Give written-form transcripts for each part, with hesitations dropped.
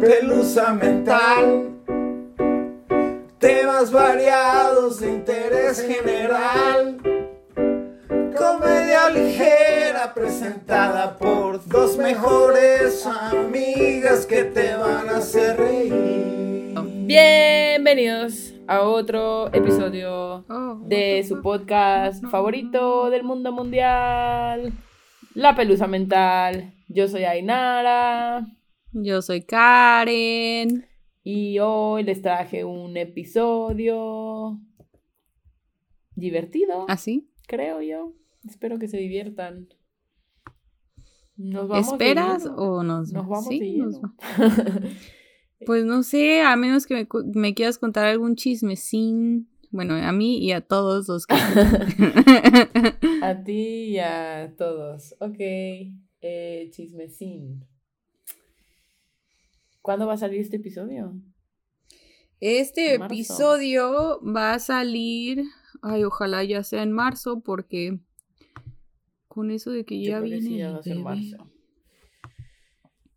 pelusa mental, temas variados de interés general, comedia ligera presentada por dos mejores amigas que te van a hacer reír. Bienvenidos a otro episodio de su podcast favorito del mundo mundial, La Pelusa Mental. Yo soy Ainara. Yo soy Karen. Y hoy les traje un episodio divertido. ¿Así? Creo yo. Espero que se diviertan. ¿Nos vamos ¿Esperas o nos vamos? Sí, nos va. Pues no sé, a menos que me quieras contar algún chismecín. Bueno, a mí y a todos los que... A ti y a todos. Ok. Chismecín. ¿Cuándo va a salir este episodio? Este episodio va a salir... Ay, ojalá ya sea en marzo, porque con eso de que ya viene... Ya va a ser marzo.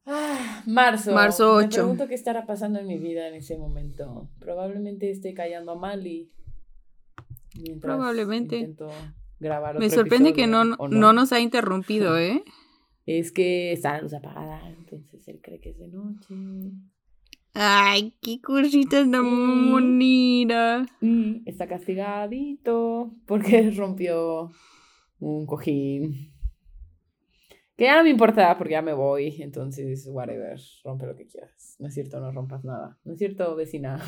Ah, marzo 8. Me pregunto qué estará pasando en mi vida en ese momento. Probablemente esté callando a Mali. Probablemente. Intento grabar otro episodio, que no nos ha interrumpido, ¿eh? Es que está la luz apagada, entonces él cree que es de noche. Ay, qué cositas de monira. Está castigadito porque rompió un cojín. Que ya no me importa porque ya me voy, entonces whatever, rompe lo que quieras. No es cierto, no rompas nada. No es cierto, vecina.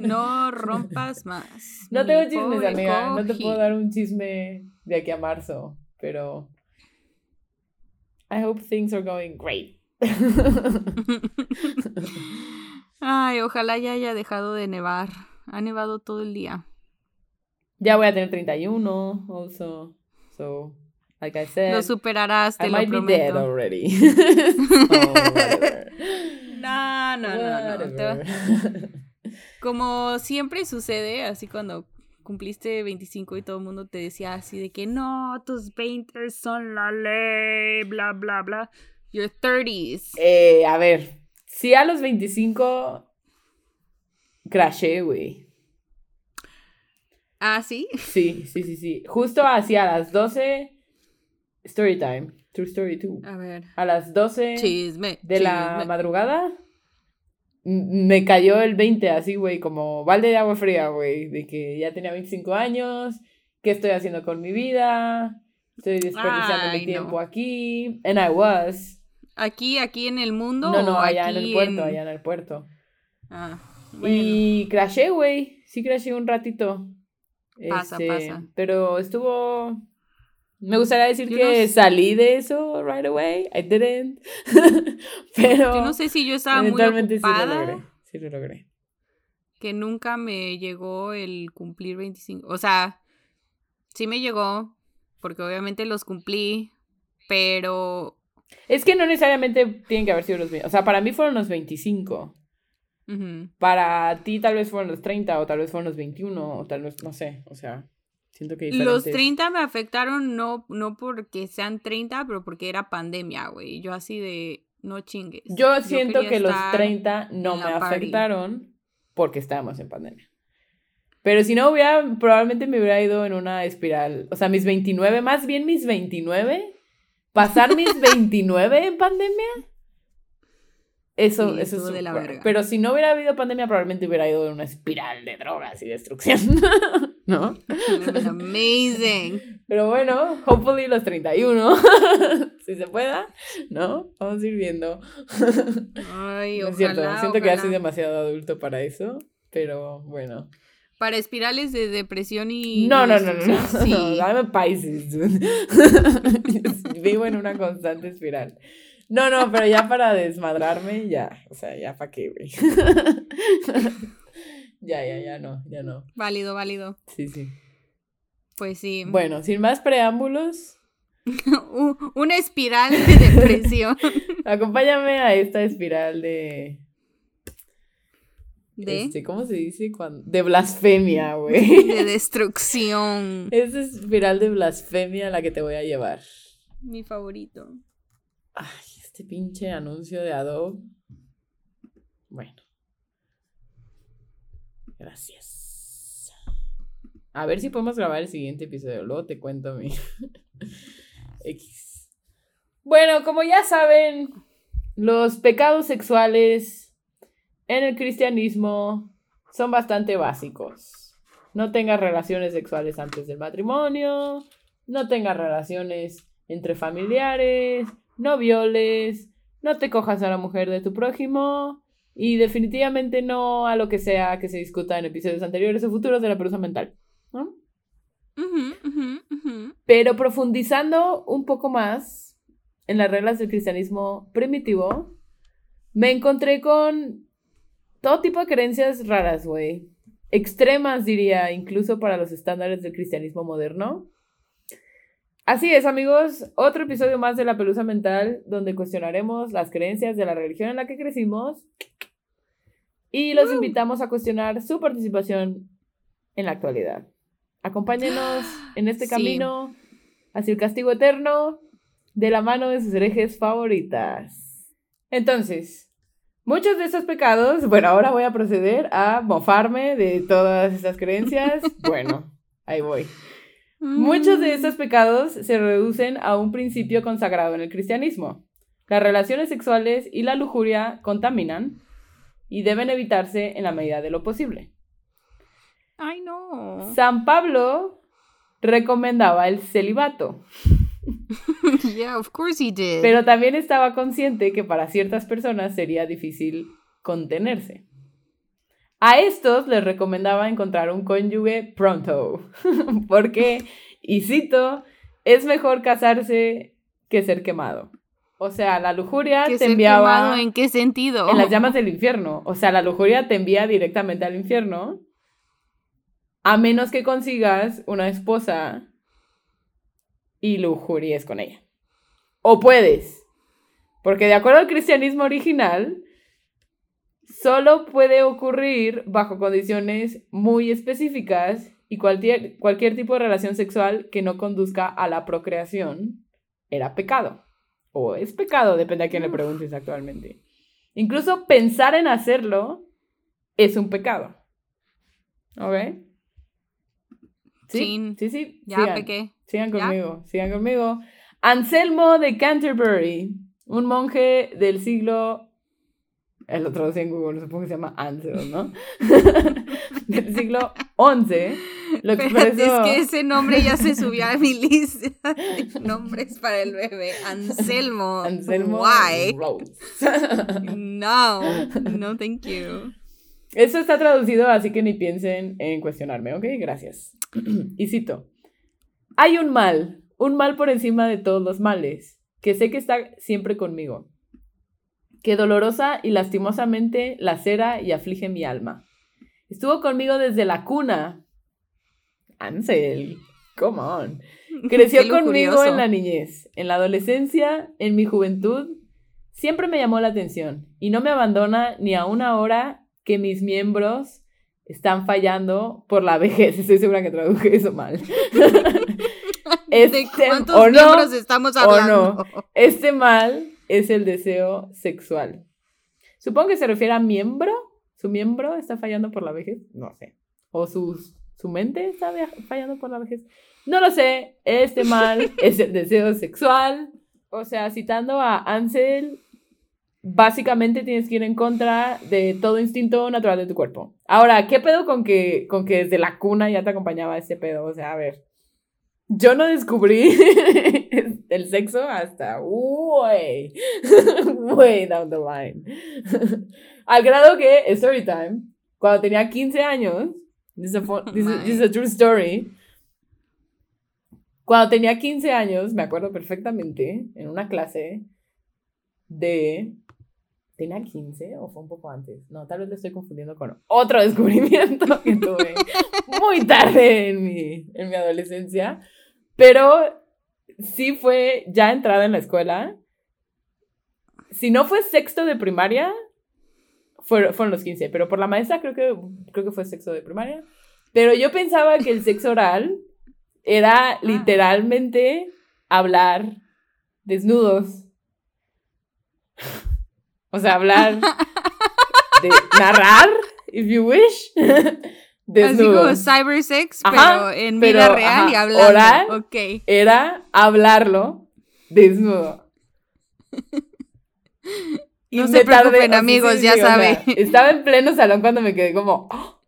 No rompas más. No tengo chismes, amiga. No te puedo dar un chisme de aquí a marzo, pero I hope things are going great. Ay, ojalá ya haya dejado de nevar. Ha nevado todo el día. Ya voy a tener 31 also. So, like I said, lo superarás, te lo prometo. I might be dead already. No. Como siempre sucede, así cuando cumpliste 25 y todo el mundo te decía así de que no, tus 20 son la ley, bla, bla, bla. Your 30s. A ver, si a los 25 crashé, güey. ¿Ah, sí? Sí. Justo hacia las 12, story time, true story 2. A ver. A las 12 chisme. La madrugada me cayó el 20 así, güey, como balde de agua fría, güey. De que ya tenía 25 años, ¿qué estoy haciendo con mi vida? Estoy desperdiciando mi tiempo aquí. And I was. ¿Aquí en el mundo? No, allá en el puerto, allá en el puerto. Ah, bueno. Y crashé, güey. Sí crashé un ratito. Pasa. Pero estuvo... Me gustaría decir que salí de eso right away. I didn't. Pero... Yo no sé si yo estaba muy ocupada. Sí lo logré. Que nunca me llegó el cumplir 25. O sea, sí me llegó... Porque obviamente los cumplí, pero... Es que no necesariamente tienen que haber sido los... O sea, para mí fueron los 25. Uh-huh. Para ti tal vez fueron los 30, o tal vez fueron los 21, o tal vez... No sé, o sea, siento que diferentes... Los 30 me afectaron no porque sean 30, pero porque era pandemia, güey. Yo así de... No chingues. Yo siento que los 30 no me afectaron porque estábamos en pandemia. Pero si no hubiera, probablemente me hubiera ido en una espiral. O sea, mis 29. Pasar mis 29 en pandemia. Eso es super, de la verga. Pero si no hubiera habido pandemia, probablemente hubiera ido en una espiral de drogas y destrucción. ¿No? Amazing. Pero bueno, hopefully los 31. Si se pueda, ¿no? Vamos a ir viendo. Ay, ojalá. Siento que ya soy demasiado adulto para eso, pero bueno. Para espirales de depresión y... No. Sí. No, dame Pisces, dude. Vivo en una constante espiral. No, pero ya para desmadrarme, ya. O sea, ya pa' qué, güey. Ya no. Válido. Sí. Pues sí. Bueno, sin más preámbulos. Una espiral de depresión. Acompáñame a esta espiral de... ¿Cómo se dice? De blasfemia, güey. De destrucción. Esa espiral de blasfemia a la que te voy a llevar. Mi favorito. Ay, este pinche anuncio de Adobe. Bueno. Gracias. A ver si podemos grabar el siguiente episodio. Luego te cuento mi X. Bueno, como ya saben, los pecados sexuales en el cristianismo son bastante básicos. No tengas relaciones sexuales antes del matrimonio. No tengas relaciones entre familiares. No violes. No te cojas a la mujer de tu prójimo. Y definitivamente no a lo que sea que se discuta en episodios anteriores o futuros de La Pelusa Mental, ¿no? Pero profundizando un poco más en las reglas del cristianismo primitivo, me encontré con todo tipo de creencias raras, güey. Extremas, diría, incluso para los estándares del cristianismo moderno. Así es, amigos. Otro episodio más de La Pelusa Mental, donde cuestionaremos las creencias de la religión en la que crecimos. Y los invitamos a cuestionar su participación en la actualidad. Acompáñenos en este camino hacia el castigo eterno de la mano de sus herejes favoritas. Entonces, muchos de estos pecados... Bueno, ahora voy a proceder a mofarme de todas estas creencias. Bueno, ahí voy. Muchos de estos pecados se reducen a un principio consagrado en el cristianismo. Las relaciones sexuales y la lujuria contaminan y deben evitarse en la medida de lo posible. ¡Ay, no! San Pablo recomendaba el celibato. Yeah, of course he did. Pero también estaba consciente que para ciertas personas sería difícil contenerse. A estos les recomendaba encontrar un cónyuge pronto. Porque, y cito, es mejor casarse que ser quemado. O sea, la lujuria te enviaba... ¿Quemado en qué sentido? En las llamas del infierno. O sea, la lujuria te envía directamente al infierno. A menos que consigas una esposa y lujuries con ella. O puedes. Porque de acuerdo al cristianismo original, solo puede ocurrir bajo condiciones muy específicas y cualquier tipo de relación sexual que no conduzca a la procreación era pecado. O es pecado, depende a quién le preguntes actualmente. Incluso pensar en hacerlo es un pecado. ¿Ok? Sí, sí, sí. Ya sigan, pequé. Sigan conmigo, ya. Sigan conmigo. Anselmo de Canterbury, un monje del siglo... El otro traducí en Google, supongo que se llama Anselmo, ¿no? Del siglo XI. Lo expresó... Es que ese nombre ya se subió a mi lista de nombres para el bebé. Anselmo. Anselmo Rose. No, no thank you. Eso está traducido, así que ni piensen en cuestionarme, ¿ok? Gracias. Y cito. Hay un mal por encima de todos los males, que sé que está siempre conmigo, que dolorosa y lastimosamente lacera y aflige mi alma. Estuvo conmigo desde la cuna. Ansel, come on. Creció conmigo curioso. En la niñez, en la adolescencia, en mi juventud. Siempre me llamó la atención y no me abandona ni aún ahora que mis miembros están fallando por la vejez. Estoy segura que traduje eso mal. ¿De cuántos miembros estamos hablando? No. Este mal... es el deseo sexual. Supongo que se refiere a miembro. ¿Su miembro está fallando por la vejez? No sé. ¿O su mente está fallando por la vejez? No lo sé. Este mal es el deseo sexual. O sea, citando a Ansel, básicamente tienes que ir en contra de todo instinto natural de tu cuerpo. Ahora, ¿qué pedo con que desde la cuna ya te acompañaba ese pedo? O sea, a ver. Yo no descubrí el sexo hasta way down the line. Al grado que, story time, cuando tenía 15 años, this is a true story, cuando tenía 15 años, me acuerdo perfectamente, en una clase de... ¿Tenía 15 o fue un poco antes? No, tal vez lo estoy confundiendo con otro descubrimiento que tuve muy tarde en mi adolescencia. Pero sí fue ya entrada en la escuela. Si no fue sexto de primaria, fueron los 15. Pero por la maestra creo que fue sexto de primaria. Pero yo pensaba que el sexo oral era literalmente hablar desnudos. O sea, hablar, de narrar, if you wish. Así como cyber sex, pero en vida real y hablando. Oral era hablarlo desnudo. Y no se preocupen, amigos, ya saben. Estaba en pleno salón cuando me quedé como... Oh,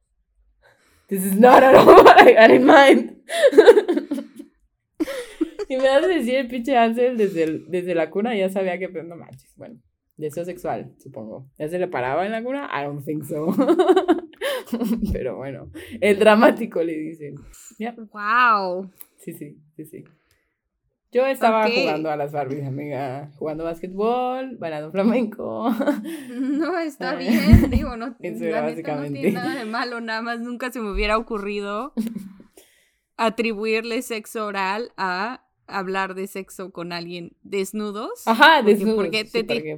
this is not at all what I had in mind. Y me vas a decir el pinche Ansel desde la cuna, ya sabía que... No manches, bueno. Deseo sexual, supongo. ¿Ya se le paraba en la cuna? I don't think so. Pero bueno, el dramático le dicen. Yeah. Wow. Sí. Yo estaba jugando a las Barbies, amiga. Jugando básquetbol, bailando flamenco. No, está bien. Digo, no, eso era básicamente. No tiene nada de malo. Nada más nunca se me hubiera ocurrido atribuirle sexo oral a hablar de sexo con alguien desnudos. Ajá, desnudos.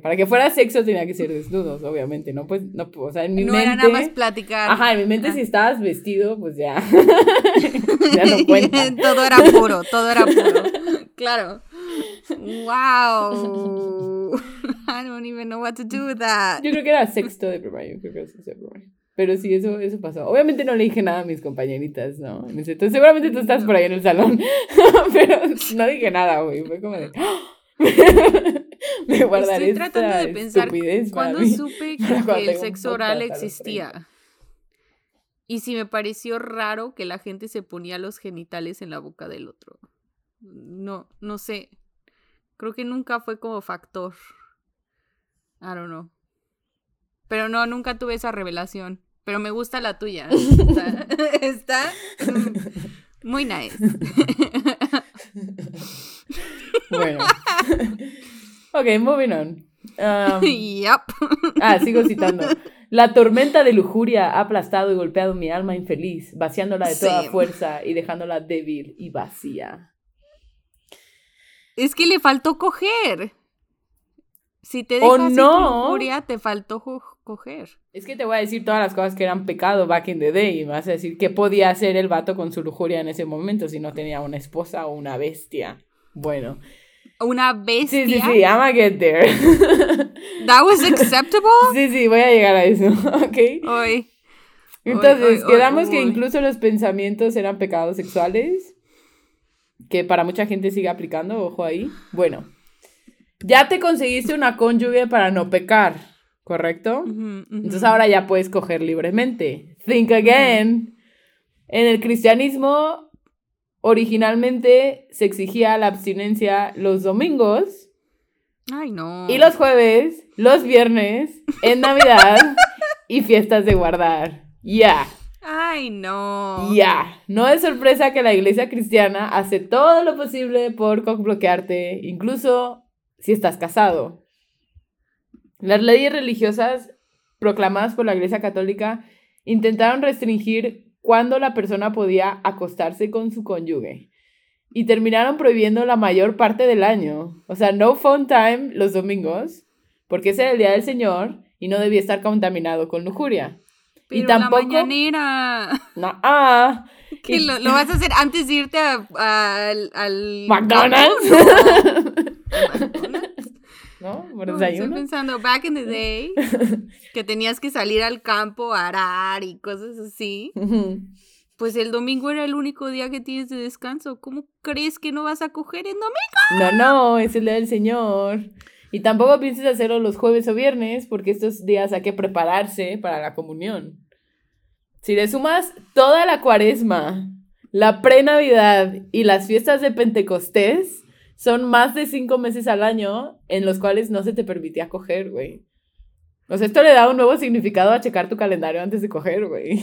Para que fuera sexo tenía que ser desnudos, obviamente. No, pues, no, o sea, en mi mente... No era nada más platicar. Ajá, en mi mente si estabas vestido, pues ya. Ya no cuenta. Todo era puro. Claro. Wow. I don't even know what to do with that. Yo creo que era sexto de primaria. Pero sí, eso pasó. Obviamente no le dije nada a mis compañeritas, ¿no? Entonces, seguramente tú estás por ahí en el salón. Pero no dije nada, güey. Fue como de... Me guardaré. Estoy tratando de pensar cuándo supe que el sexo oral existía. Y si me pareció raro que la gente se ponía los genitales en la boca del otro. No sé. Creo que nunca fue como factor. I don't know. Pero no, nunca tuve esa revelación. Pero me gusta la tuya. Está muy nice. Bueno. Ok, moving on. Yep. Sigo citando. La tormenta de lujuria ha aplastado y golpeado mi alma infeliz, vaciándola de toda fuerza y dejándola débil y vacía. Es que le faltó coger. Si te dejas sin lujuria, te faltó coger. Es que te voy a decir todas las cosas que eran pecado back in the day. Y me vas a decir qué podía hacer el vato con su lujuria en ese momento si no tenía una esposa o una bestia. Bueno. ¿Una bestia? Sí, I'm gonna get there. ¿That was acceptable? Sí, voy a llegar a eso, ¿ok? Entonces, quedamos que incluso los pensamientos eran pecados sexuales, que para mucha gente sigue aplicando, ojo ahí. Bueno, ya te conseguiste una cónyuge para no pecar, ¿correcto? Uh-huh. Entonces ahora ya puedes coger libremente. Think again. En el cristianismo, originalmente se exigía la abstinencia los domingos. Ay, no. Y los jueves, los viernes, en Navidad y fiestas de guardar. Yeah. Ay, no. Ya. No es sorpresa que la iglesia cristiana hace todo lo posible por bloquearte, incluso si estás casado. Las leyes religiosas proclamadas por la iglesia católica intentaron restringir cuándo la persona podía acostarse con su cónyuge y terminaron prohibiendo la mayor parte del año. O sea, no phone time los domingos, porque ese era el día del Señor y no debía estar contaminado con lujuria. Pero y tampoco... la mañanera. ¿Qué, lo vas a hacer antes de irte al McDonald's? ¿No? Estoy pensando, back in the day, que tenías que salir al campo a arar y cosas así. Uh-huh. Pues el domingo era el único día que tienes de descanso. ¿Cómo crees que no vas a coger el domingo? No, es el día del Señor. Y tampoco pienses hacerlo los jueves o viernes, porque estos días hay que prepararse para la comunión. Si le sumas toda la cuaresma, la pre-Navidad y las fiestas de Pentecostés, son más de 5 meses al año en los cuales no se te permitía coger, güey. O sea, esto le da un nuevo significado a checar tu calendario antes de coger, güey.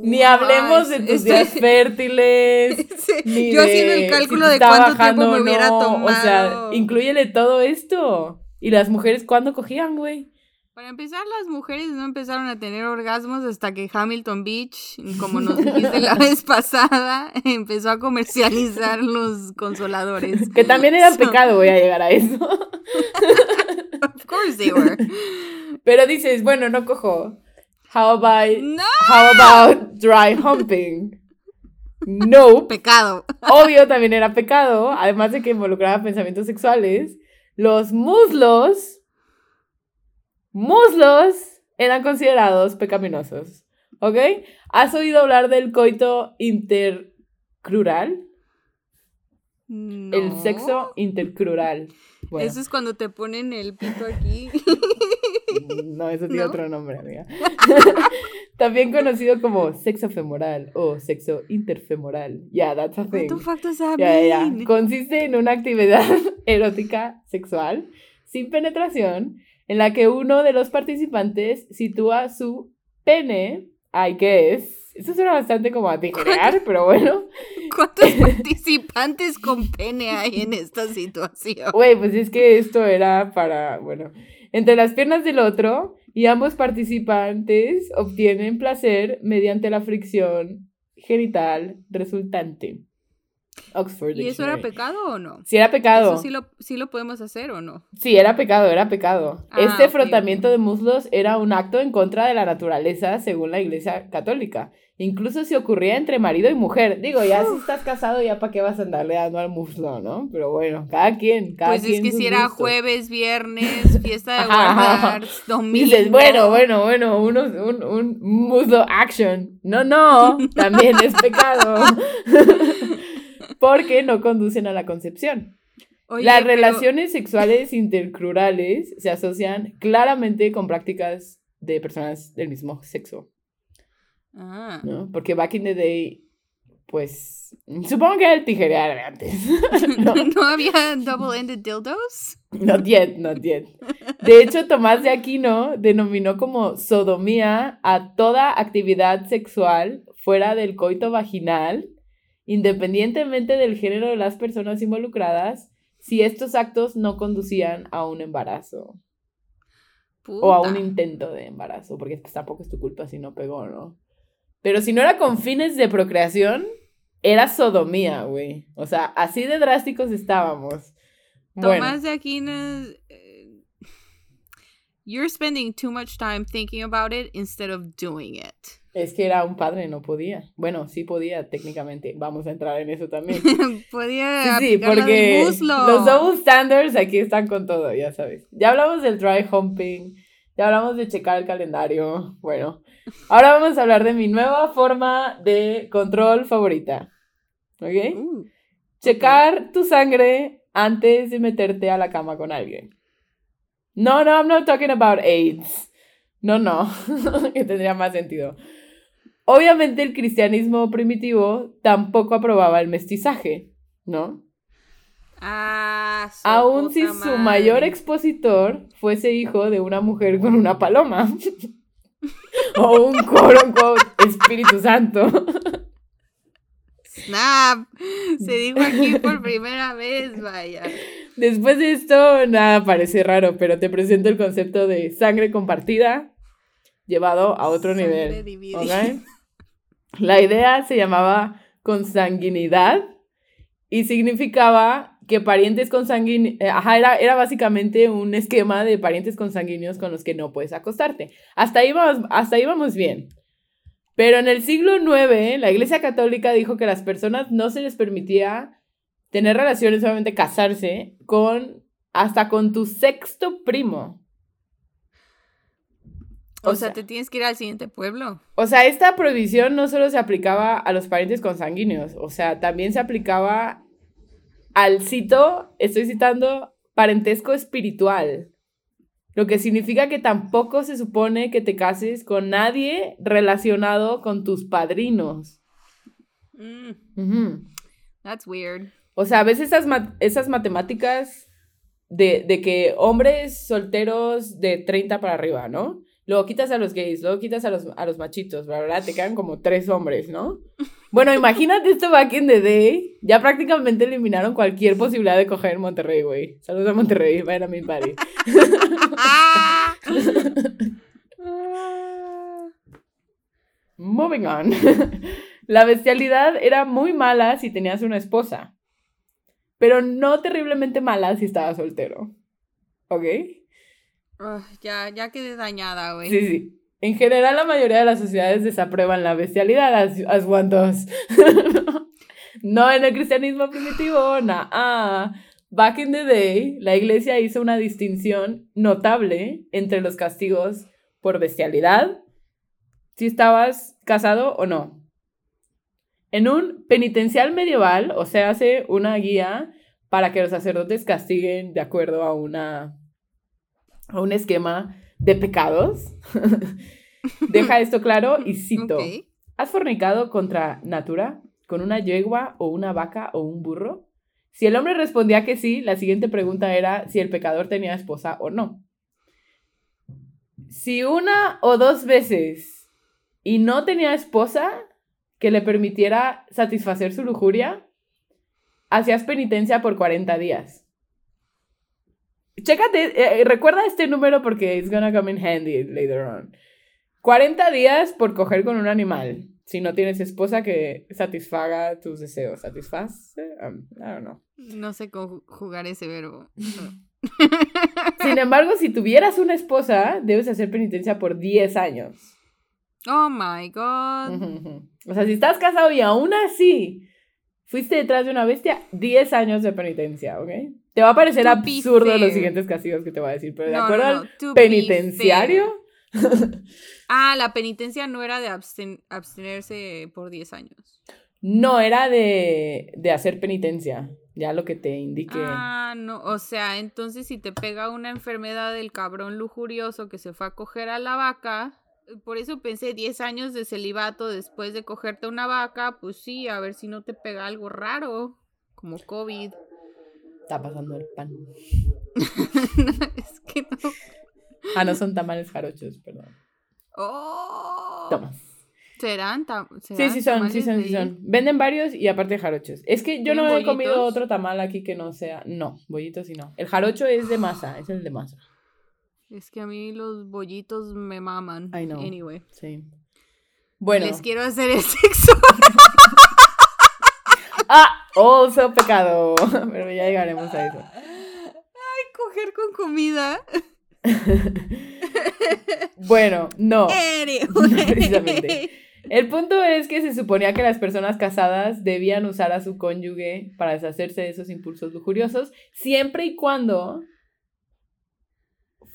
Ni hablemos de tus días fértiles. Ni yo haciendo el cálculo de cuánto tiempo me hubiera tomado. O sea, inclúyele todo esto. ¿Y las mujeres cuándo cogían, güey? Para empezar, las mujeres no empezaron a tener orgasmos hasta que Hamilton Beach, como nos dijiste la vez pasada, empezó a comercializar los consoladores. Que también era pecado, voy a llegar a eso. Of course they were. Pero dices, bueno, no cojo. How about dry humping? No. Pecado. Obvio, también era pecado, además de que involucraba pensamientos sexuales. Los muslos eran considerados pecaminosos, ¿ok? ¿Has oído hablar del coito intercrural? No. El sexo intercrural. Bueno. Eso es cuando te ponen el pito aquí. No, eso tiene otro nombre, amiga. También conocido como sexo femoral o sexo interfemoral. Yeah, that's a thing. What the fuck does that mean? Consiste en una actividad erótica sexual sin penetración en la que uno de los participantes sitúa su pene, I guess. Eso suena bastante como a tijerear, pero bueno. ¿Cuántos participantes con pene hay en esta situación? Güey, pues es que esto era para, bueno, entre las piernas del otro, y ambos participantes obtienen placer mediante la fricción genital resultante. Oxford Dictionary. ¿Y eso era pecado o no? Sí, era pecado. ¿Eso sí lo podemos hacer o no? Sí, era pecado, era pecado. Ah, este frotamiento de muslos era un acto en contra de la naturaleza, según la Iglesia Católica. Incluso si ocurría entre marido y mujer. Digo, ya si estás casado, ya para qué vas a andarle dando al muslo, ¿no? Pero bueno, cada quien. Pues es que si era jueves, viernes, fiesta de Walmart, domingo. Dices, bueno, un muslo action. No, también es pecado. Porque no conducen a la concepción. Oye, las relaciones sexuales intercrurales se asocian claramente con prácticas de personas del mismo sexo. Ah. ¿No? Porque back in the day, pues, supongo que era el tijerear de antes. ¿No había double-ended dildos? Not yet. De hecho, Tomás de Aquino denominó como sodomía a toda actividad sexual fuera del coito vaginal, independientemente del género de las personas involucradas, si estos actos no conducían a un embarazo. Puta. O a un intento de embarazo, porque pues, tampoco es tu culpa si no pegó, ¿no? Pero si no era con fines de procreación, era sodomía, güey. O sea, así de drásticos estábamos. Bueno. Tomás de Aquino, you're spending too much time thinking about it instead of doing it. Es que era un padre, no podía. Bueno, sí podía, técnicamente. Vamos a entrar en eso también. Podía sí, porque los double standards aquí están con todo, ya sabes. Ya hablamos del dry humping, ya hablamos de checar el calendario. Bueno, ahora vamos a hablar de mi nueva forma de control favorita. ¿Ok? Checar tu sangre antes de meterte a la cama con alguien. No, I'm not talking about AIDS. No, que tendría más sentido. Obviamente el cristianismo primitivo tampoco aprobaba el mestizaje, ¿no? Ah, aún si su mayor expositor fuese hijo de una mujer con una paloma. O un quote-unquote Espíritu Santo. Snap, se dijo aquí por primera vez, vaya. Después de esto, nada parece raro, pero te presento el concepto de sangre compartida llevado a otro sangre nivel. ¿Okay? La idea se llamaba consanguinidad y significaba que parientes consanguíneos... era básicamente un esquema de parientes consanguíneos con los que no puedes acostarte. Hasta ahí vamos bien. Pero en el siglo IX, la Iglesia Católica dijo que a las personas no se les permitía tener relaciones, solamente casarse, hasta con tu sexto primo. O sea, te tienes que ir al siguiente pueblo. O sea, esta prohibición no solo se aplicaba a los parientes consanguíneos, o sea, también se aplicaba al estoy citando, parentesco espiritual. Lo que significa que tampoco se supone que te cases con nadie relacionado con tus padrinos. Mm. That's weird. O sea, ves esas matemáticas de que hombres solteros de 30 para arriba, ¿no? Luego quitas a los gays, luego quitas a los machitos, la verdad, te quedan como 3 hombres, ¿no? Bueno, imagínate esto back in the day. Ya prácticamente eliminaron cualquier posibilidad de coger en Monterrey, güey. Saludos a Monterrey, vayan a mi party. Moving on. La bestialidad era muy mala si tenías una esposa, pero no terriblemente mala si estabas soltero. ¿Ok? Ya quedé dañada, güey. Sí. En general, la mayoría de las sociedades desaprueban la bestialidad, as one does. No en el cristianismo primitivo, nah. Back in the day, la iglesia hizo una distinción notable entre los castigos por bestialidad, si estabas casado o no. En un penitencial medieval, o sea, hace una guía para que los sacerdotes castiguen de acuerdo a un esquema de pecados. Deja esto claro y cito. Okay. ¿Has fornicado contra natura con una yegua o una vaca o un burro? Si el hombre respondía que sí, la siguiente pregunta era si el pecador tenía esposa o no. Si una o dos veces y no tenía esposa que le permitiera satisfacer su lujuria, hacías penitencia por 40 días. Chécate, recuerda este número porque it's gonna come in handy later on. 40 días por coger con un animal. Si no tienes esposa que satisfaga tus deseos. ¿Satisface? I don't know. No sé conjugar ese verbo. Sin embargo, si tuvieras una esposa, debes hacer penitencia por 10 años. Oh my God. O sea, si estás casado y aún así fuiste detrás de una bestia, 10 años de penitencia, ¿ok? Te va a parecer absurdo los siguientes castigos que te va a decir, pero de acuerdo al penitenciario... la penitencia no era de abstenerse por 10 años. No, era de hacer penitencia, ya lo que te indique. No, o sea, entonces si te pega una enfermedad del cabrón lujurioso que se fue a coger a la vaca... Por eso pensé 10 años de celibato después de cogerte una vaca, pues sí, a ver si no te pega algo raro, como COVID. Está pasando el pan. Es que no. No son tamales jarochos, perdón. ¡Oh! Toma. ¿Serán sí son. Venden varios y aparte jarochos. Es que yo no bollitos? He comido otro tamal aquí que no sea... No, bollitos y no. El jarocho es de masa, es el de masa. Es que a mí los bollitos me maman. I know. Anyway. Sí. Bueno. Les quiero hacer el sexo. Also pecado. Pero ya llegaremos a eso. Ay, coger con comida. Bueno, no. No precisamente. El punto es que se suponía que las personas casadas debían usar a su cónyuge para deshacerse de esos impulsos lujuriosos, siempre y cuando...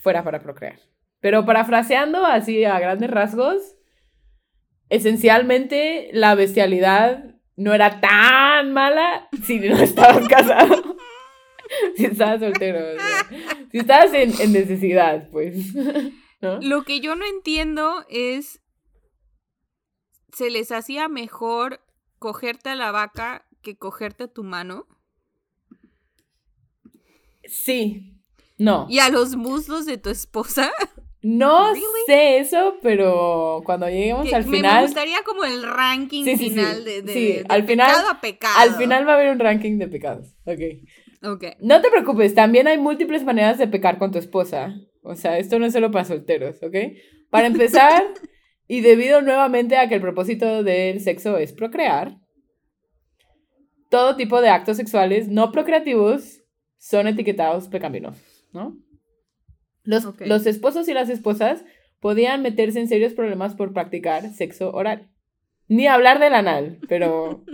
fuera para procrear. Pero parafraseando así a grandes rasgos, esencialmente la bestialidad no era tan mala si no estabas casado. Si estabas soltero. O sea, si estabas en necesidad, pues. ¿No? Lo que yo no entiendo es, ¿se les hacía mejor cogerte a la vaca que cogerte a tu mano? Sí. No. ¿Y a los muslos de tu esposa? No sé eso, pero cuando lleguemos al final... Me gustaría como el ranking final de pecado a pecado. Al final va a haber un ranking de pecados. Ok. No te preocupes, también hay múltiples maneras de pecar con tu esposa. O sea, esto no es solo para solteros, ¿ok? Para empezar, y debido nuevamente a que el propósito del sexo es procrear, todo tipo de actos sexuales no procreativos son etiquetados pecaminosos. ¿No? Los esposos y las esposas podían meterse en serios problemas por practicar sexo oral. Ni hablar del anal, pero...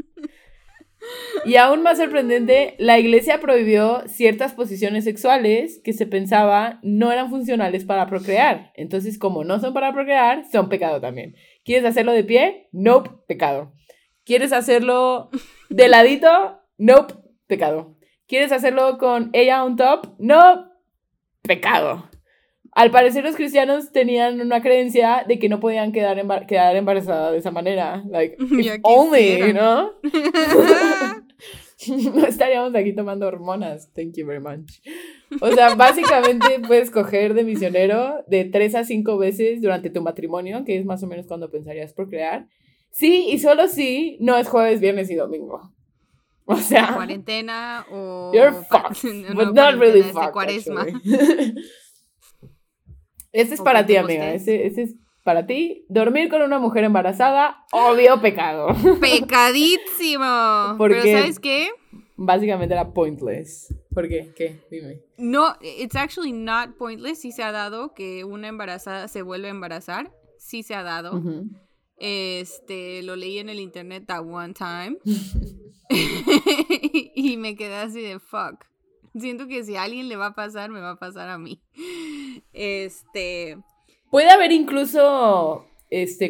Y aún más sorprendente, la iglesia prohibió ciertas posiciones sexuales que se pensaba no eran funcionales para procrear. Entonces, como no son para procrear, son pecado también. ¿Quieres hacerlo de pie? Nope, pecado. ¿Quieres hacerlo de ladito? Nope, pecado. ¿Quieres hacerlo con ella on top? Nope. Pecado. Al parecer los cristianos tenían una creencia de que no podían quedar embarazadas de esa manera. Like, if only, ¿no? No estaríamos aquí tomando hormonas. Thank you very much. O sea, básicamente puedes coger de misionero de 3 a 5 veces durante tu matrimonio, que es más o menos cuando pensarías procrear. Sí, y solo sí, no es jueves, viernes y domingo. O sea, cuarentena o... You're fucked, no, but not really fucked, cuaresma. Este es para ti, amiga. Este es para ti. Dormir con una mujer embarazada, obvio pecado. Pecadísimo. Pero ¿sabes qué? Básicamente era pointless. ¿Por qué? ¿Qué? Dime. No, it's actually not pointless. Sí se ha dado que una embarazada se vuelve a embarazar. sí se ha dado. Uh-huh. Lo leí en el internet that one time. Y me quedé así de fuck. Siento que si a alguien le va a pasar, me va a pasar a mí. Puede haber incluso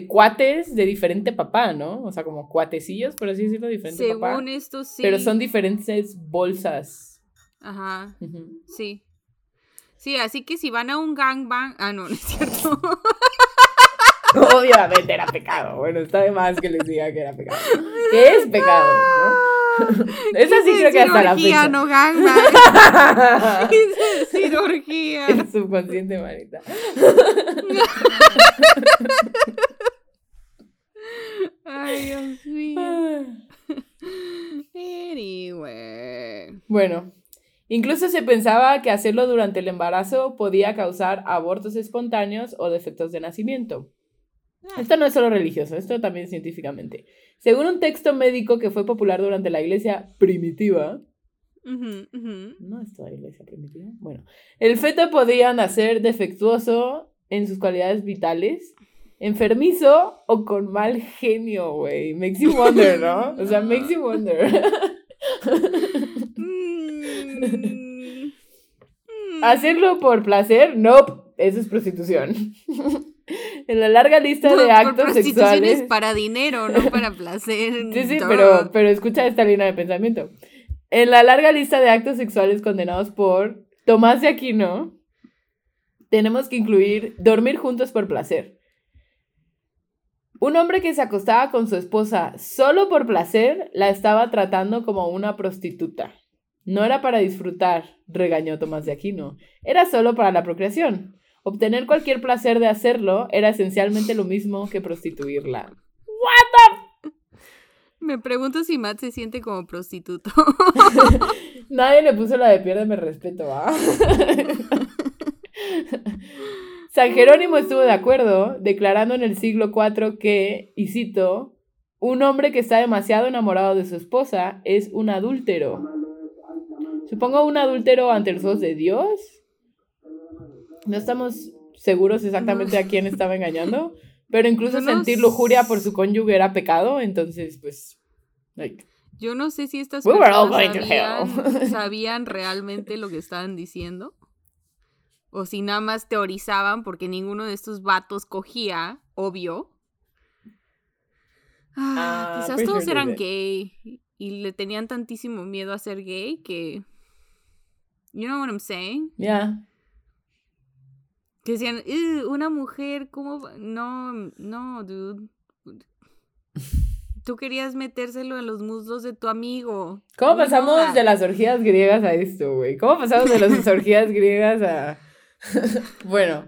cuates de diferente papá, ¿no? O sea, como cuatecillos, por así decirlo, diferente según papá. Según esto, sí. Pero son diferentes bolsas. Ajá, uh-huh. Sí. Sí, así que si van a un gangbang... Ah, no, no es cierto. Obviamente era pecado. Bueno, está de más que les diga que era pecado. Que es pecado, ¿no? Eso sí creo que hasta la fecha. No gangbang. Es cirugía. El subconsciente, manita. Ay, Dios mío. Anyway. Bueno. Incluso se pensaba que hacerlo durante el embarazo podía causar abortos espontáneos o defectos de nacimiento. Esto no es solo religioso, esto también científicamente. Según un texto médico que fue popular durante la iglesia primitiva... Uh-huh, uh-huh. ¿No es toda iglesia primitiva? Bueno. El feto podía nacer defectuoso en sus cualidades vitales, enfermizo o con mal genio, güey. Makes you wonder, ¿no? O sea, makes you wonder. Hacerlo por placer, no, eso es prostitución. En la larga lista de actos sexuales es para dinero, no para placer. Sí, sí, pero escucha esta línea de pensamiento. En la larga lista de actos sexuales condenados por Tomás de Aquino, tenemos que incluir dormir juntos por placer. Un hombre que se acostaba con su esposa solo por placer la estaba tratando como una prostituta. No era para disfrutar, regañó Tomás de Aquino. Era solo para la procreación. Obtener cualquier placer de hacerlo era esencialmente lo mismo que prostituirla. What the... Me pregunto si Matt se siente como prostituto. Nadie le puso la de piérdeme respeto, ¿ah? San Jerónimo estuvo de acuerdo, declarando en el siglo IV que, y cito, un hombre que está demasiado enamorado de su esposa es un adúltero. Supongo un adúltero ante los ojos de Dios. No estamos seguros exactamente a quién estaba engañando, pero incluso sentir lujuria por su cónyuge era pecado, entonces, pues... Like, yo no sé si estas personas sabían realmente lo que estaban diciendo, o si nada más teorizaban, porque ninguno de estos vatos cogía, obvio. Quizás todos eran gay, y le tenían tantísimo miedo a ser gay que... You know what I'm saying? Yeah. Que decían, una mujer, ¿cómo? No, dude. Tú querías metérselo en los muslos de tu amigo. ¿Cómo pasamos de las orgías griegas a esto, güey? ¿Cómo pasamos de las orgías griegas a...? Bueno.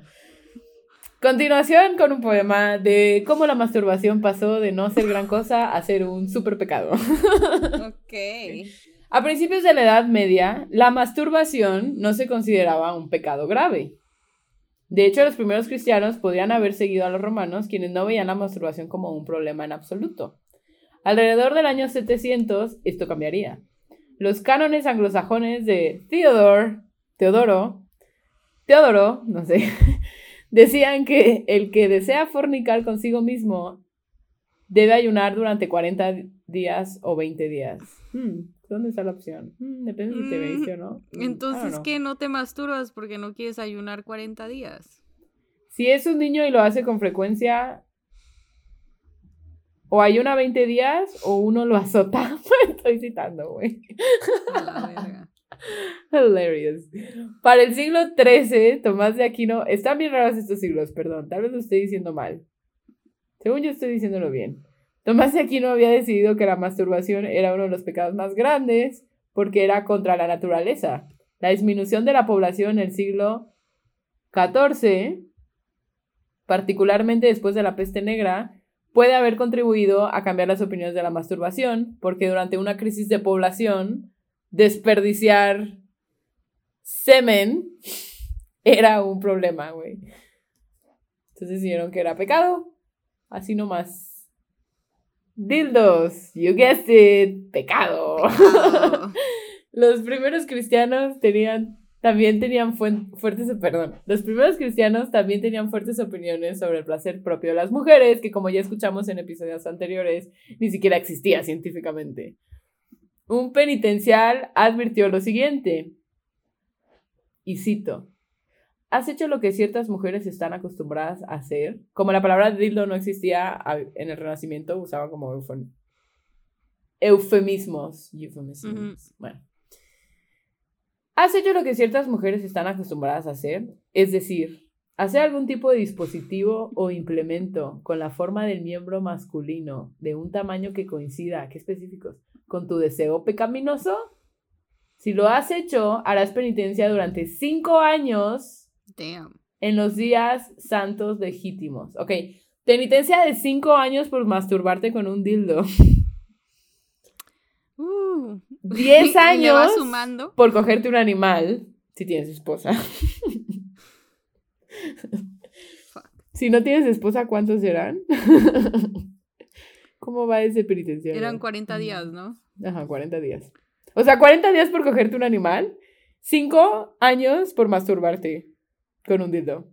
Continuación con un poema de cómo la masturbación pasó de no ser gran cosa a ser un súper pecado. Ok. A principios de la Edad Media, la masturbación no se consideraba un pecado grave. De hecho, los primeros cristianos podrían haber seguido a los romanos, quienes no veían la masturbación como un problema en absoluto. Alrededor del año 700, esto cambiaría. Los cánones anglosajones de Teodoro, no sé, decían que el que desea fornicar consigo mismo debe ayunar durante 40 días o 20 días. ¿Dónde está la opción? Depende si te veiste o no. Entonces, ¿qué? ¿No te masturbas porque no quieres ayunar 40 días? Si es un niño y lo hace con frecuencia, o ayuna 20 días o uno lo azota. Estoy citando, güey. Hilarious. Para el siglo XIII, Tomás de Aquino... Están bien raros estos siglos, perdón. Tal vez lo estoy diciendo mal. Según yo estoy diciéndolo bien. Tomás de Aquino había decidido que la masturbación era uno de los pecados más grandes porque era contra la naturaleza. La disminución de la población en el siglo XIV, particularmente después de la peste negra, puede haber contribuido a cambiar las opiniones de la masturbación, porque durante una crisis de población, desperdiciar semen era un problema, güey. Entonces dijeron que era pecado. Así nomás. Dildos, you guessed it, pecado. Los primeros cristianos tenían también tenían los primeros cristianos también tenían fuertes opiniones sobre el placer propio de las mujeres, que como ya escuchamos en episodios anteriores, ni siquiera existía científicamente. Un penitencial advirtió lo siguiente, y cito: ¿has hecho lo que ciertas mujeres están acostumbradas a hacer? Como la palabra dildo no existía en el Renacimiento, usaban como eufemismos. Uh-huh. Bueno. ¿Has hecho lo que ciertas mujeres están acostumbradas a hacer? Es decir, hacer algún tipo de dispositivo o implemento con la forma del miembro masculino de un tamaño que coincida, ¿qué específicos?, con tu deseo pecaminoso. Si lo has hecho, harás penitencia durante 5 años. Damn. En los días santos legítimos. Ok, penitencia de 5 años por masturbarte con un dildo. 10 años por cogerte un animal, si tienes esposa. Si no tienes esposa, ¿cuántos serán? ¿Cómo va ese penitencia? Eran 40 días, ¿no? Ajá, 40 días. O sea, 40 días por cogerte un animal, 5 años por masturbarte con un dildo.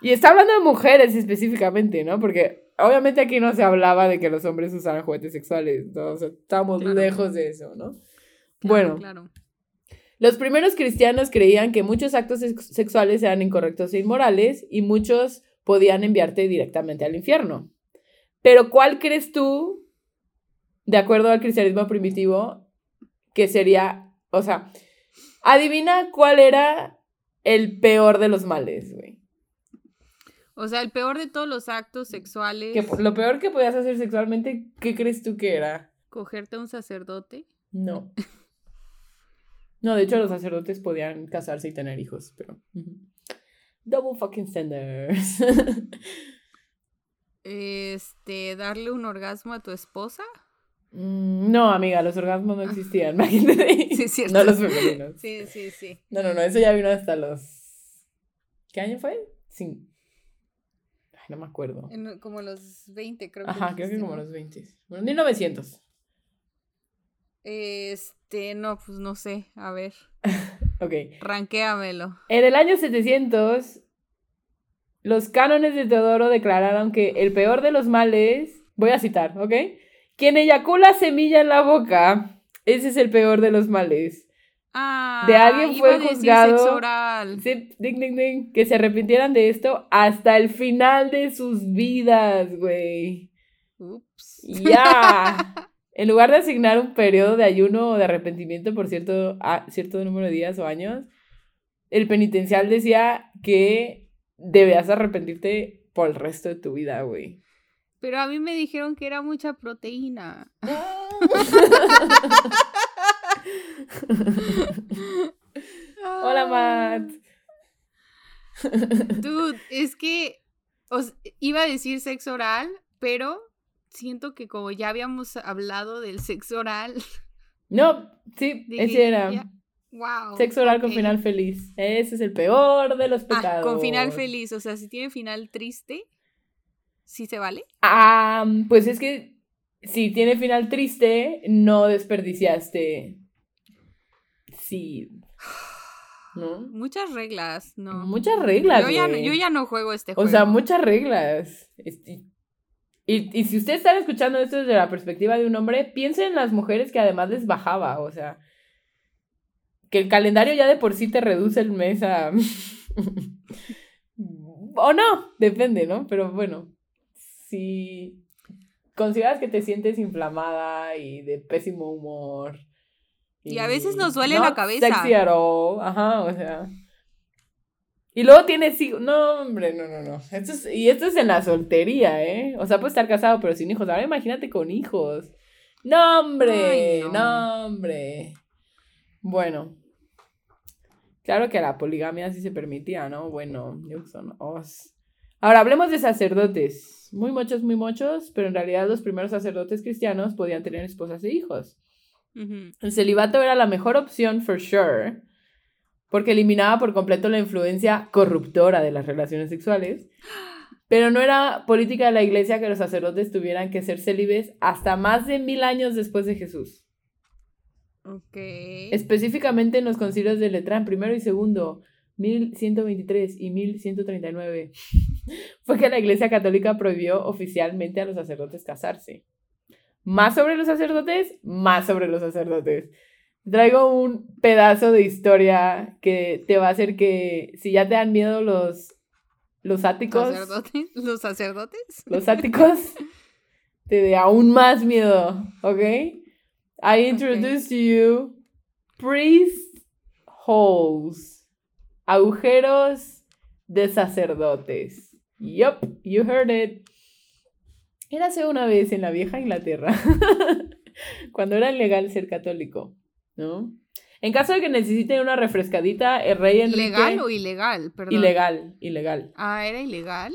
Y está hablando de mujeres específicamente, ¿no? Porque obviamente aquí no se hablaba de que los hombres usaran juguetes sexuales, ¿no? O sea, estamos lejos de eso, ¿no? Claro. Los primeros cristianos creían que muchos actos sexuales eran incorrectos e inmorales y muchos podían enviarte directamente al infierno. Pero ¿cuál crees tú, de acuerdo al cristianismo primitivo, que sería, o sea, adivina cuál era el peor de los males, güey? O sea, el peor de todos los actos sexuales. Lo peor que podías hacer sexualmente, ¿qué crees tú que era? ¿Cogerte a un sacerdote? No. No, de hecho, los sacerdotes podían casarse y tener hijos, pero... Double fucking standards. ¿Darle un orgasmo a tu esposa? No, amiga, los orgasmos no existían. Imagínate. Sí, es cierto. No los femeninos. Sí. No, eso ya vino hasta los... ¿Qué año fue? Sí. Ay, no me acuerdo. Como los 20, creo que. Ajá, creo que como los 20. Bueno, 1900. No, pues no sé. A ver. Ok. Ranquéamelo. En el año 700, los cánones de Teodoro declararon que el peor de los males... Voy a citar, ¿ok? Quien eyacula semilla en la boca, ese es el peor de los males. Ah, de alguien fue juzgado, sexo oral. Sí, ding, que se arrepintieran de esto hasta el final de sus vidas, güey. Ups. Ya. Yeah. En lugar de asignar un periodo de ayuno o de arrepentimiento por cierto número de días o años, el penitencial decía que debías arrepentirte por el resto de tu vida, güey. Pero a mí me dijeron que era mucha proteína. Hola, Matt. Dude, es que iba a decir sexo oral, pero siento que como ya habíamos hablado del sexo oral. No, sí, ese era. Ya. Wow. Sexo oral con final feliz. Ese es el peor de los pecados. Con final feliz, o sea, si tiene final triste... ¿Sí se vale? Pues es que si tiene final triste, no desperdiciaste. Sí. ¿No? Muchas reglas, ¿no? Muchas reglas. Yo ya no juego este juego. O sea, muchas reglas. Y si ustedes están escuchando esto desde la perspectiva de un hombre, piensen en las mujeres que además les bajaba. O sea, que el calendario ya de por sí te reduce el mes a... o no, depende, ¿no? Pero bueno... Si consideras que te sientes inflamada y de pésimo humor. Y a veces nos duele la cabeza. Sexy at all. Ajá, o sea. Y luego tienes hijos. No, hombre, no. Esto es en la soltería, ¿eh? O sea, puedes estar casado, pero sin hijos. Ahora imagínate con hijos. No, hombre. Ay, no, hombre. Bueno. Claro que la poligamia sí se permitía, ¿no? Bueno, Newson, os. Ahora, hablemos de sacerdotes. Muy muchos, pero en realidad los primeros sacerdotes cristianos podían tener esposas e hijos. Uh-huh. El celibato era la mejor opción, for sure, porque eliminaba por completo la influencia corruptora de las relaciones sexuales, pero no era política de la iglesia que los sacerdotes tuvieran que ser célibes hasta más de 1000 años después de Jesús. Okay. Específicamente en los concilios de Letrán, primero y segundo, 1123 y 1139, fue que la Iglesia Católica prohibió oficialmente a los sacerdotes casarse. Más sobre los sacerdotes, más sobre los sacerdotes. Traigo un pedazo de historia que te va a hacer que, si ya te dan miedo los áticos... ¿Los sacerdotes? Los áticos, te dé aún más miedo, ¿ok? I introduce to you priest holes, agujeros de sacerdotes. Yup, you heard it. Érase una vez en la vieja Inglaterra, cuando era legal ser católico, ¿no? En caso de que necesiten una refrescadita, el rey Enrique... ¿Legal o ilegal? Perdón. Ilegal. Ah, ¿era ilegal?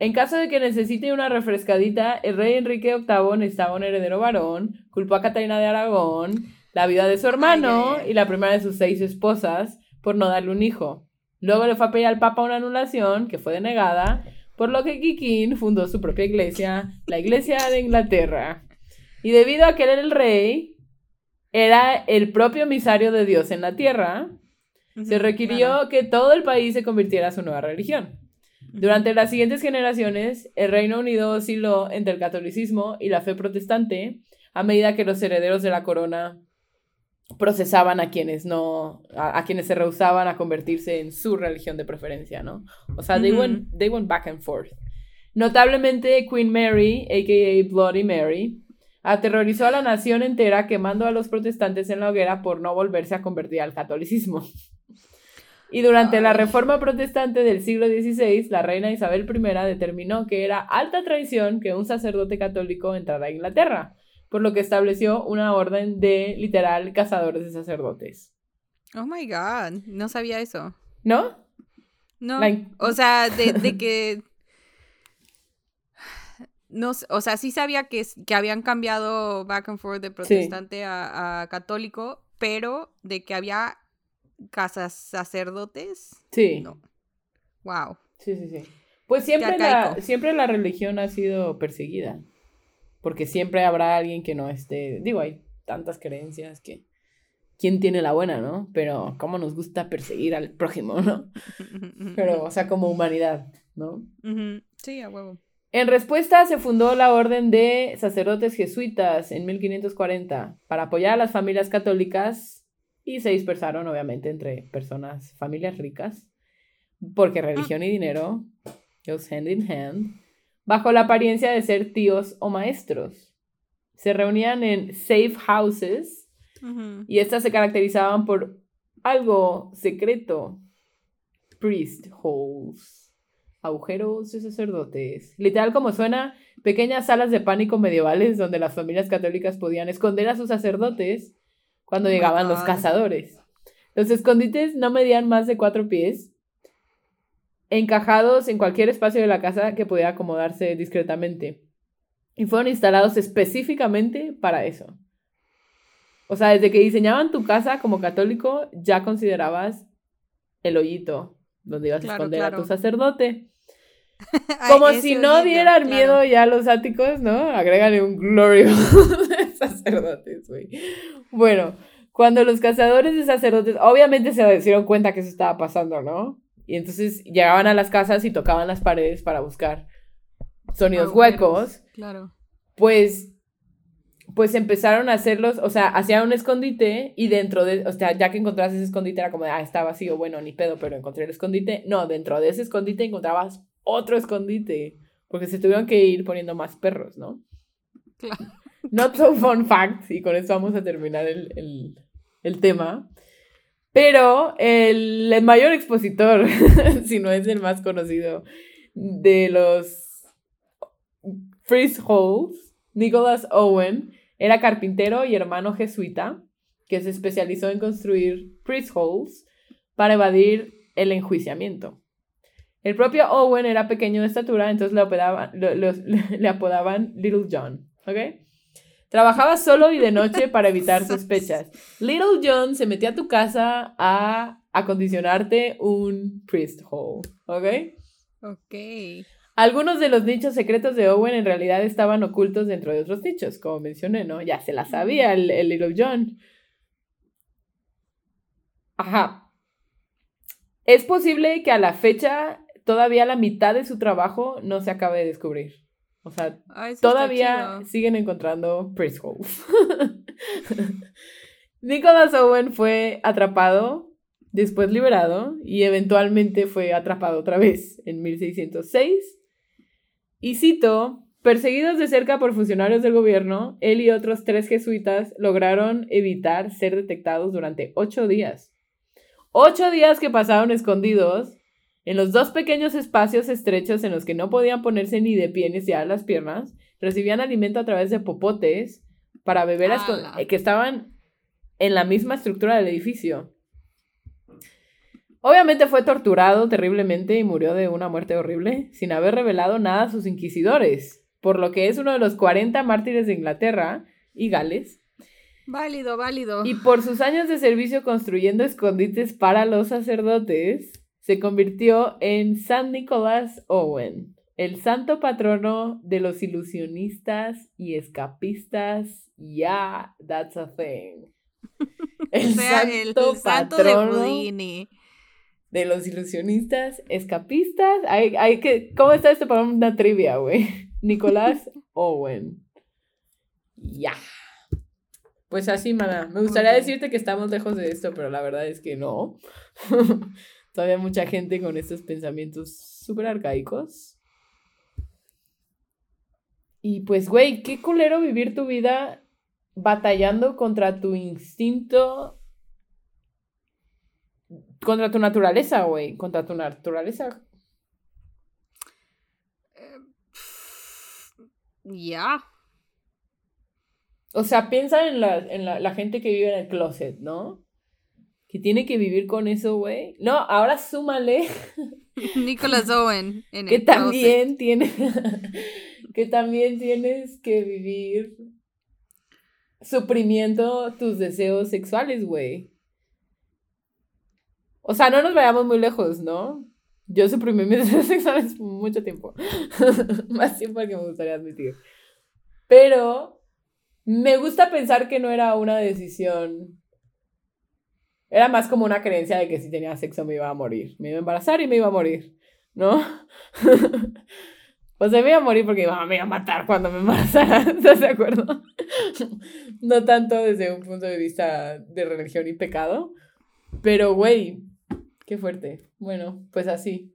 En caso de que necesite una refrescadita, el rey Enrique VIII necesitaba un heredero varón, culpó a Catalina de Aragón, la vida de su hermano y la primera de sus 6 esposas por no darle un hijo. Luego le fue a pedir al Papa una anulación, que fue denegada, por lo que Kikín fundó su propia iglesia, la Iglesia de Inglaterra. Y debido a que él era el rey, era el propio emisario de Dios en la tierra, se requirió que todo el país se convirtiera a su nueva religión. Durante las siguientes generaciones, el Reino Unido osciló entre el catolicismo y la fe protestante a medida que los herederos de la corona procesaban a quienes se rehusaban a convertirse en su religión de preferencia, ¿no? O sea, they went back and forth. Notablemente, Queen Mary, a.k.a. Bloody Mary, aterrorizó a la nación entera quemando a los protestantes en la hoguera por no volverse a convertir al catolicismo. Y durante la Reforma Protestante del siglo XVI, la reina Isabel I determinó que era alta traición que un sacerdote católico entrara a Inglaterra, por lo que estableció una orden de, literal, cazadores de sacerdotes. Oh my God, no sabía eso. ¿No? No, o sea, de que... No, o sea, sí sabía que habían cambiado back and forth de protestante a católico, pero de que había... ¿Casas sacerdotes? Sí. No. Wow. Sí. Pues siempre la religión ha sido perseguida. Porque siempre habrá alguien que no esté... Digo, hay tantas creencias que... ¿Quién tiene la buena, no? Pero cómo nos gusta perseguir al prójimo, ¿no? Pero, o sea, como humanidad, ¿no? Sí, a huevo. En respuesta se fundó la Orden de Sacerdotes Jesuitas en 1540 para apoyar a las familias católicas... Y se dispersaron, obviamente, entre personas, familias ricas, porque religión y dinero, goes hand in hand, bajo la apariencia de ser tíos o maestros. Se reunían en safe houses, y estas se caracterizaban por algo secreto. Priest holes, agujeros de sacerdotes. Literal como suena, pequeñas salas de pánico medievales donde las familias católicas podían esconder a sus sacerdotes cuando llegaban los cazadores. Los escondites no medían más de 4 pies, encajados en cualquier espacio de la casa que pudiera acomodarse discretamente. Y fueron instalados específicamente para eso. O sea, desde que diseñaban tu casa como católico, ya considerabas el hoyito donde ibas a esconder a tu sacerdote. Como si no dieran miedo ya a los áticos, ¿no? Agrégale un glory de sacerdotes, güey. Bueno, cuando los cazadores de sacerdotes obviamente se dieron cuenta que eso estaba pasando, ¿no? Y entonces llegaban a las casas y tocaban las paredes para buscar sonidos huecos. Claro. Pues empezaron a hacerlos, o sea, hacían un escondite y dentro de, o sea, ya que encontrabas ese escondite era como de, está vacío, bueno, ni pedo, pero encontré el escondite. No, dentro de ese escondite encontrabas otro escondite, porque se tuvieron que ir poniendo más perros, ¿no? Claro. Not so fun fact, y con eso vamos a terminar el tema. Pero el mayor expositor, si no es el más conocido, de los priest holes, Nicolás Owen, era carpintero y hermano jesuita, que se especializó en construir priest holes para evadir el enjuiciamiento. El propio Owen era pequeño de estatura, entonces le apodaban Little John, ¿ok? Trabajaba solo y de noche para evitar sospechas. Little John se metía a tu casa a acondicionarte un priest hole, ¿ok? Ok. Algunos de los nichos secretos de Owen en realidad estaban ocultos dentro de otros nichos, como mencioné, ¿no? Ya se la sabía el Little John. Ajá. Es posible que a la fecha todavía la mitad de su trabajo no se acabe de descubrir. O sea, todavía siguen encontrando Priscos. Nicolás Owen fue atrapado, después liberado, y eventualmente fue atrapado otra vez en 1606. Y cito, perseguidos de cerca por funcionarios del gobierno, él y otros 3 jesuitas lograron evitar ser detectados durante 8 días. 8 días que pasaron escondidos en los 2 pequeños espacios estrechos en los que no podían ponerse ni de pie ni estirar las piernas. Recibían alimento a través de popotes para beber que estaban en la misma estructura del edificio. Obviamente fue torturado terriblemente y murió de una muerte horrible, sin haber revelado nada a sus inquisidores, por lo que es uno de los 40 mártires de Inglaterra y Gales. Válido, válido. Y por sus años de servicio construyendo escondites para los sacerdotes, se convirtió en San Nicolás Owen, el santo patrono de los ilusionistas y escapistas. Yeah, that's a thing. El santo patrono de Houdini. De los ilusionistas, escapistas. Hay que... ¿Cómo está esto para una trivia, güey? Nicolás Owen. Ya. Yeah. Pues así, mana. Me gustaría decirte que estamos lejos de esto, pero la verdad es que no. Todavía mucha gente con estos pensamientos súper arcaicos. Y pues, güey, qué culero vivir tu vida batallando contra tu instinto, contra tu naturaleza, güey, contra tu naturaleza. Ya. Yeah. O sea, piensa en la gente que vive en el closet, ¿no? Que tiene que vivir con eso, güey. No, ahora súmale Nicolás Owen en el closet. Que también tienes que vivir suprimiendo tus deseos sexuales, güey. O sea, no nos vayamos muy lejos, ¿no? Yo suprimí mis deseos sexuales mucho tiempo. Más tiempo que me gustaría admitir. Pero me gusta pensar que no era una decisión... Era más como una creencia de que si tenía sexo me iba a morir. Me iba a embarazar y me iba a morir, ¿no? O sea, me iba a morir porque me iba a matar cuando me embarazara. ¿Estás de acuerdo? No tanto desde un punto de vista de religión y pecado. Pero, güey, qué fuerte. Bueno, pues así.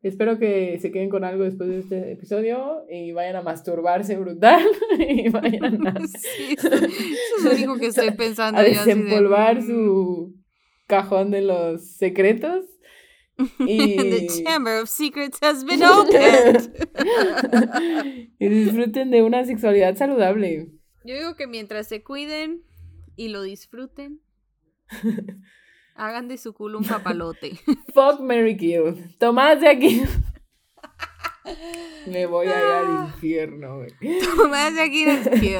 Espero que se queden con algo después de este episodio y vayan a masturbarse brutal y vayan a... Sí, eso es lo único que estoy pensando. A desempolvar su cajón de los secretos. Y... The chamber of secrets has been opened. Y disfruten de una sexualidad saludable. Yo digo que mientras se cuiden y lo disfruten, hagan de su culo un papalote. Fuck, marry, kill. Tomás de Aquino. Me voy a ir al infierno, güey. Tomás de Aquino es kill.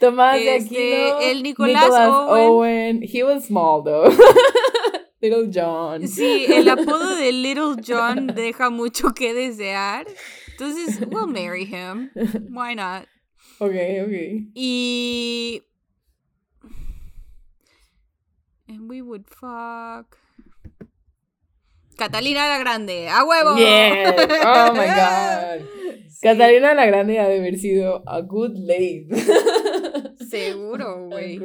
Tomás de Aquino. El Nicolás Owen. He was small though. Little John. Sí, el apodo de Little John deja mucho que desear. Entonces, we'll marry him. Why not? Okay. Y... And we would fuck... Catalina la Grande. ¡A huevo! Yeah. Oh my God. Sí. Catalina la Grande ha de haber sido a good lady. Seguro, güey.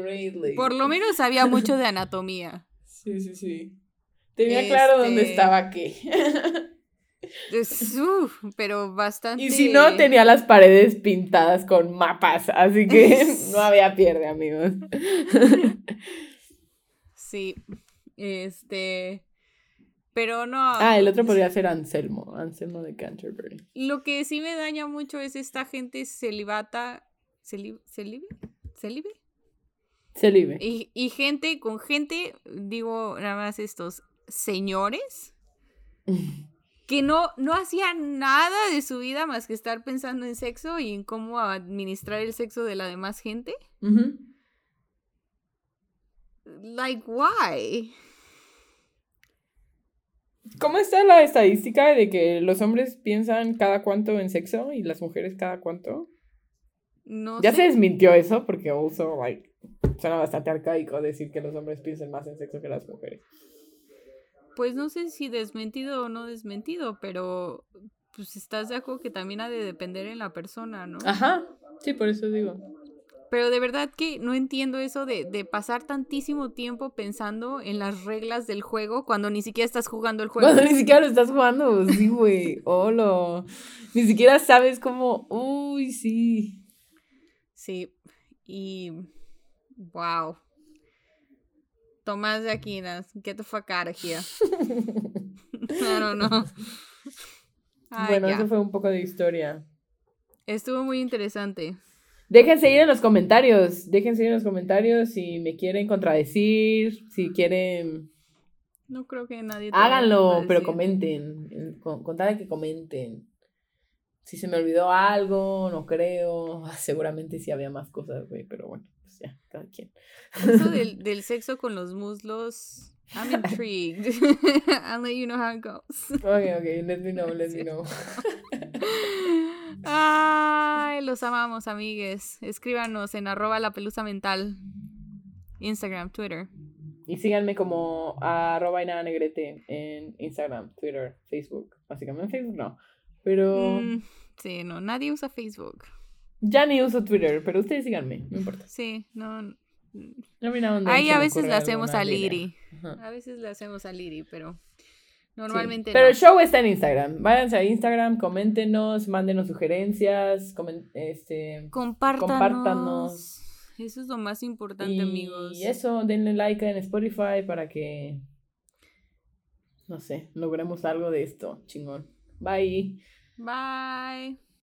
Por lo menos sabía mucho de anatomía. Sí. Tenía claro dónde estaba qué. Pero bastante... Y si no, tenía las paredes pintadas con mapas, así que no había pierde, amigos. Sí, pero no... el otro podría ser Anselmo de Canterbury. Lo que sí me daña mucho es esta gente celibata... ¿Celibe? Y gente con gente, digo nada más estos señores, que no hacían nada de su vida más que estar pensando en sexo y en cómo administrar el sexo de la demás gente. Uh-huh. Like, why? ¿Cómo está la estadística de que los hombres piensan cada cuánto en sexo y las mujeres cada cuánto? No sé. Ya se desmintió eso porque also, like... suena bastante arcaico decir que los hombres piensen más en sexo que las mujeres. Pues no sé si desmentido o no desmentido, pero pues estás de acuerdo que también ha de depender en la persona, ¿no? Ajá, sí, por eso digo. Pero de verdad que no entiendo eso de pasar tantísimo tiempo pensando en las reglas del juego cuando ni siquiera estás jugando el juego. Cuando ni siquiera lo estás jugando, sí, güey, hola. Ni siquiera sabes cómo, uy, sí. Sí, y wow. Tomás de Aquino, get the fuck out of here. I don't know. Ay, bueno, ya. Eso fue un poco de historia. Estuvo muy interesante. Déjense ir en los comentarios. Déjense ir en los comentarios si me quieren contradecir, si quieren... No creo que nadie... Háganlo, pero comenten. Con tal de que comenten. Si se me olvidó algo, no creo. Seguramente sí había más cosas, güey, pero bueno, pues ya, cada quien. Eso del sexo con los muslos... I'm intrigued. I'll let you know how it goes. Okay, let me know. Ay, los amamos, amigues. Escríbanos en @lapelusamental, Instagram, Twitter. Y síganme como @ainaranegrete en Instagram, Twitter, Facebook. Básicamente en Facebook no, pero... sí, no, nadie usa Facebook. Ya ni uso Twitter, pero ustedes síganme, no importa. Sí, no... Ahí a veces le hacemos a Liri. A veces le hacemos a Liri, pero normalmente sí. Pero no. El show está en Instagram. Váyanse a Instagram, coméntenos, mándenos sugerencias, compártanos. Eso es lo más importante, y amigos. Y eso, denle like en Spotify para que, no sé, logremos algo de esto. Chingón. Bye. Bye.